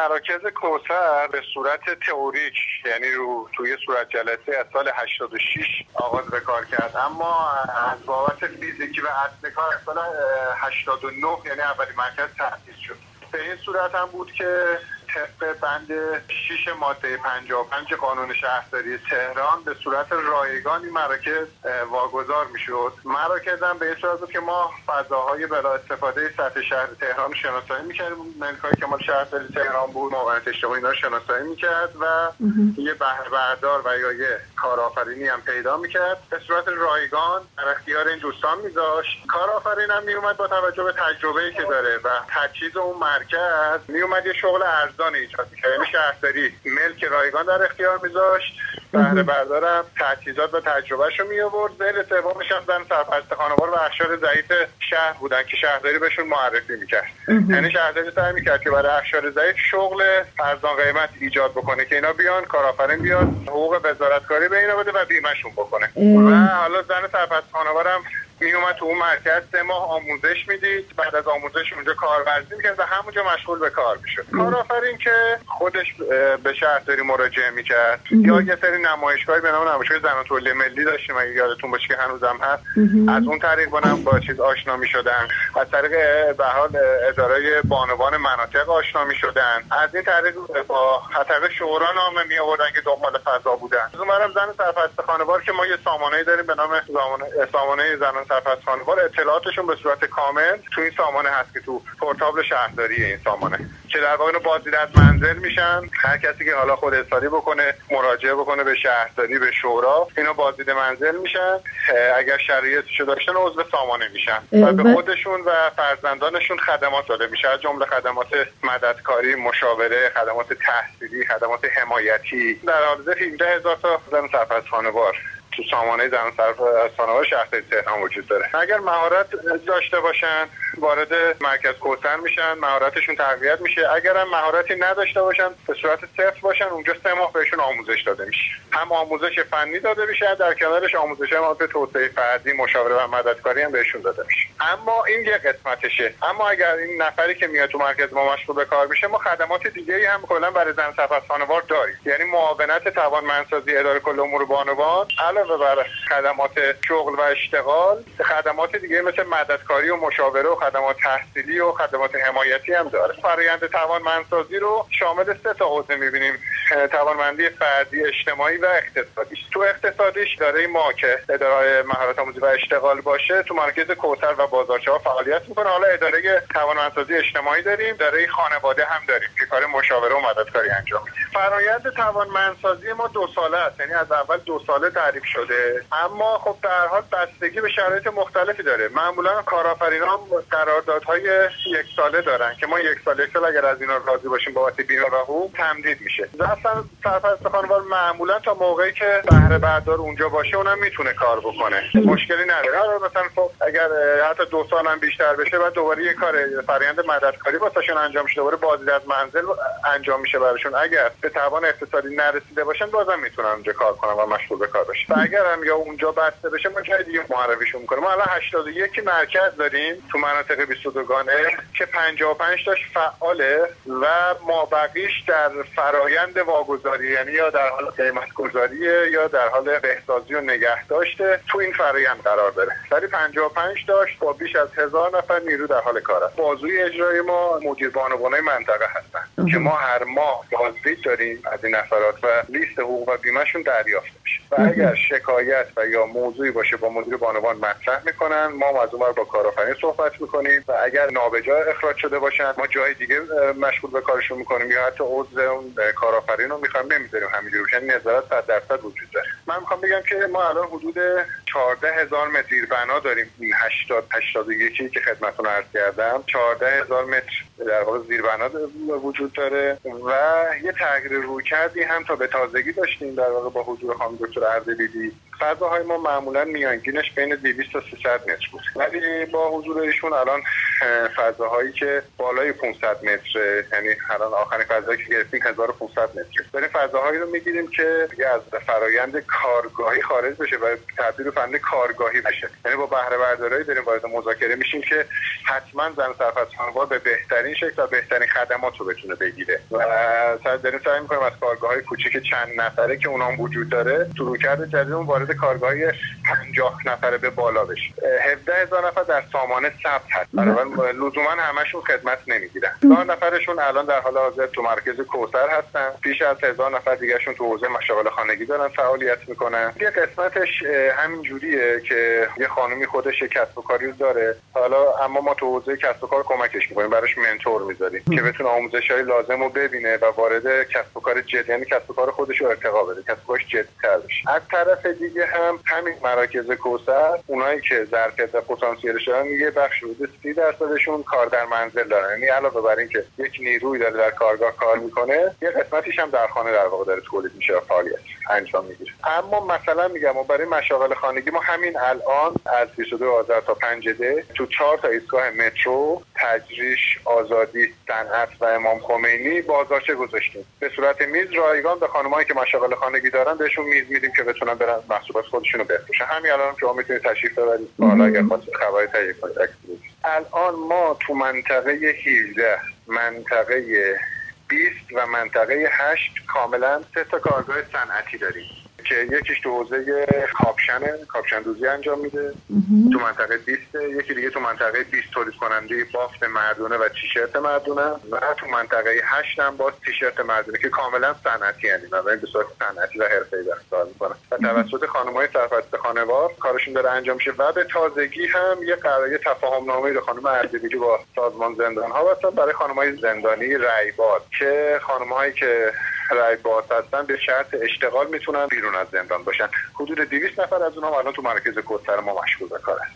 مراکز کوثر به صورت تئوریک، یعنی توی صورت جلسه از سال 86 آغاز به کار کرد، اما از بابت فیزیکی و اصل کار از سال 89 یعنی اولین مرکز تأسیس شد. به این صورت هم بود که طبق بند 6 ماده 55 قانون شهرداری تهران به صورت رایگانی مراکز واگذار میشد. مراکز هم به این صورت بود که ما فضاهای برای استفاده سطح شهر تهران شناسایی میکردیم، منکایی که مال شهرداری تهران بود، معاونت اشتغالی اینا شناسایی میکرد و یه بهره بردار و یا یه کارآفرینی هم پیدا میکرد، به صورت رایگان در اختیار این دوستان میذاشت. کارآفرین هم میومد با توجه به تجربه‌ای که داره و تجهیز اون مرکز میومد یه شغل ارزان ایجاد می‌کرد، یعنی شهرداری ملک رایگان در اختیار می‌ذاشت، بهره بردارم تجهیزات و تجربه‌شو می‌آورد. دل سومش هم زن سرپرست خانوار و اقشار ضعیف شهر بودن که شهرداری بهشون معرفی می‌کرد، یعنی شهرداری سعی می‌کرد که برای اقشار ضعیف شغل ارزان قیمت ایجاد بکنه که اینا بیان کارآفرین بیاد، حقوق وزارتکاری به اینا بده و بیمه‌شون بکنه. و حالا زن سرپرست خانوارم میومد تو اون مرکز 3 ماه آموزش میدید، بعد از آموزش اونجا کارورزی میکرد و همونجا مشغول به کار میشد. کارآفرین که خودش به شهرداری مراجعه میکرد یا یه سری نمایشگاهی به نام نمایشگاه صنایع ملی داشتیم، اگه یادتون باشه که هنوزم هست، از اون طریق با چیز آشنا میشدن، از طریق به حال اداره بانوان مناطق آشنا میشدن، از این طریق با خطر شورا نامه می آوردن که دنبال فضا بودن. اونم زن سرپرست خانوار که ما یه سامانه‌ای داریم به نام سامانه زن سرپرست خانوار، اطلاعاتشون به صورت کامل تو این سامانه هست که تو پورتابل شهرداری این سامانه، که در واقع بازدید از منزل میشن. هر کسی که حالا خود اصراری بکنه مراجعه بکنه به شهرداری به شورا، اینا بازدید منزل میشن، اگر شرایطشو داشتن عضو سامانه میشن و به خودشون و فرزندانشون خدمات داده میشه، از جمله خدمات مددکاری، مشاوره، خدمات تحصیلی، خدمات حمایتی. در حال حاضر 15000 تا زن سرپرست خانوار تو سامانه زن سرپرست خانوار شهرداری تهران وجود داره. اگر مهارت داشته باشن وارد مرکز کوثر میشن، مهارتشون تقویت میشه. اگر هم مهارتی نداشته باشن، به صورت صفر باشن، اونجا 3 ماه بهشون آموزش داده میشه، هم آموزش فنی داده میشه، در کنارش آموزش ماده توسعه فردی، مشاوره و مددکاری هم بهشون داده میشه. اما این یه قسمتشه. اما اگر این نفری که میاد تو مرکز ما مشغول به کار بشه، ما خدمات دیگه‌ای هم کلا برای زن سرپرست خانوار داریم، یعنی معاونت توانمندسازی اداره کل امور بانوان علاوه بر خدمات شغل و اشتغال، خدمات دیگه مثل مددکاری و مشاوره و خدمات تحصیلی و خدمات حمایتی هم داره. فرآیند توانمندسازی رو شامل 3 تا حوزه می‌بینیم: توانمندی فردی، اجتماعی و اقتصادی. تو اقتصادیش داره ما که اداره مهارت آموزی و اشتغال باشه، تو مرکز کوثر و بازارچه‌ها فعالیت می‌کنه. حالا اداره توانمندسازی اجتماعی داریم، داره خانواده هم داریم که کار مشاوره و مددکاری انجام می‌ده. فرآیند توانمندسازی ما 2 ساله است، یعنی از اول 2 ساله تعریف شده، اما خب به هر حال بستگی به شرایط مختلفی داره. معمولا کارآفرینان قراردادهای 1 ساله دارن که ما 1 سال اگر از اینا راضی باشیم بابت بیمه و حقوق تمدید میشه. اصلا سرپرست خانوار معمولا تا موقعی که بهره بردار اونجا باشه اونم میتونه کار بکنه، مشکلی نداره. مثلا خب اگر حتی 2 سال هم بیشتر بشه، بعد دوباره یه کار فرآیند مددکاری واسهشون انجام میشه، دوباره بازدید از منزل انجام میشه براشون. اگر به توان اقتصادی نرسیده باشن، بازم میتونن اونجا کار کنن و مشغول به کار بشن. اگر هم یا اونجا بسته بشه، ما جای دیگه معرفیشون می‌کنیم. ما الان 81 مرکز داریم تو مناطق 22گانه که 55 تاش فعاله و مابقیش در فرآیند واگذاری، یعنی یا در حال قیمت گذاری یا در حال بهسازی و نگهداشت تو این فرآیند قرار داره. ولی 55 تاش با بیش از 1000 نفر نیرو در حال کار است. بازوی اجرایی ما مدیر بانوان‌های منطقه هستن که ما هر ماه بازدید داریم از این نفرات و لیست حقوق و بیمه‌شون دریافت میشه. و اگر شکایت و یا موضوعی باشه با مدیر بانوان مطرح میکنن، ما از اونور با کارآفرین صحبت میکنیم و اگر نابجا اخراج شده باشن، ما جای دیگه مشغول به کارشون میکنیم یا حتی عضو اون کارآفرین رو میخوام نمیذاریم همینجوری، چون نظارت 100% وجود داره. من میخوام بگم که ما الان حدود 14000 متر زیربنا داریم. این 81 که خدمتتون عرض کردم، 14000 متر در واقع زیربنا وجود داره و یه تغییر رویکردی هم تا به تازگی داشتیم در واقع با حضور خانم دکتر اردبیلی. فضاهای ما معمولاً میانگینش بین 200 تا 300 متر بود، ولی با حضور ایشون الان فضاهایی که بالای 500 متر، یعنی الان آخرین فضایی که گرفتیم 1500 متر، یعنی فضاهایی رو میگیریم که دیگه از فرآیند کارگاهی خارج بشه و تبدیل به فن کارگاهی بشه. یعنی با بهره بردارایی داریم وارد مذاکره میشیم که حتما زن سرپرست به بهترین شکل و بهترین خدمات رو بتونه بگیره و داریم سعی می‌کنیم از کارگاه‌های کوچیک چند نفره که اونام وجود داره تو روکرد جدیدمون وارد کارگاه‌های 50 نفره به بالا بشه. 17000 نفر در سامانه ثبت هست، برای لزوما همشون خدمت نمی‌گیرن. 1000 نفرشون الان در حال حاضر تو مرکز کوثر هستن، بیش از 1000 نفر دیگه‌شون تو حوزه مشاغل خانگی دارن فعالیت می‌کنن. یه قسمتش همین جوریه که یه خانومی خودش کسب و کاری داره، حالا اما ما تو حوزه کسب و کار کمکش می‌کنیم، براش منتور می‌ذاریم که بتونه آموزش‌های لازم رو ببینه و وارد کسب و کار جدی، یعنی کسب و کار خودش رو ارتقا بده، کسب و کارش جدی‌تر بشه. از طرف دیگه هم همین مراکز کوثر، اونایی که ظرفیت و پتانسیلش دارن یه بخش حدود 30%شون کار در منزل دارن، یعنی علاوه بر اینکه یک نیروی داره در کارگاه کار می‌کنه، یه قسمتیش هم در خانه در واقع داره تولید میشه و فعالیت انجام می‌گیره. اما مثلا میگم ما برای مشاغل خانگی ما همین الان از 22 آذر تا 5 دی تو 4 تا ایستگاه مترو، تجریش، آزادی، صنعت و امام خمینی بازارچه گذاشتیم. به صورت میز رایگان به خانمایی که مشاغل خانگی دارن بهشون میز میدیم که بتونن برن محصولات خودشونو بفروشن. همین الان شما میتونید تشریف ببرید بالا اگر خواستید خبری تهیه کنید. الان ما تو منطقه 17، منطقه 20 و منطقه 8 کاملا 3 تا کارگاه صنعتی داریم که یکیش تو حوزه کاپشندوزی انجام میده تو منطقه 20، یکی دیگه تو منطقه 20 تولید کننده بافت مردونه و تیشرت مردونه و تو منطقه 8 هم باز تیشرت مردونه که کاملا صنعتی هستند و به صورت صنعتی و حرفه‌ای در کار میکنن و توسط خانم‌های سرپرست خانوار کارشون داره انجام میشه و به تازگی هم یه قرارداد تفاهم‌نامه‌ای رو خانم اردبیلی با سازمان زندانها بستن برای خانم‌های زندانی رایباد که خانم‌هایی که رایباد هستن به شرط اشتغال میتونن بیرون از زندان باشن. حدود 200 نفر از اونها الان تو مرکز کوثر ما مشغول به کار هستن.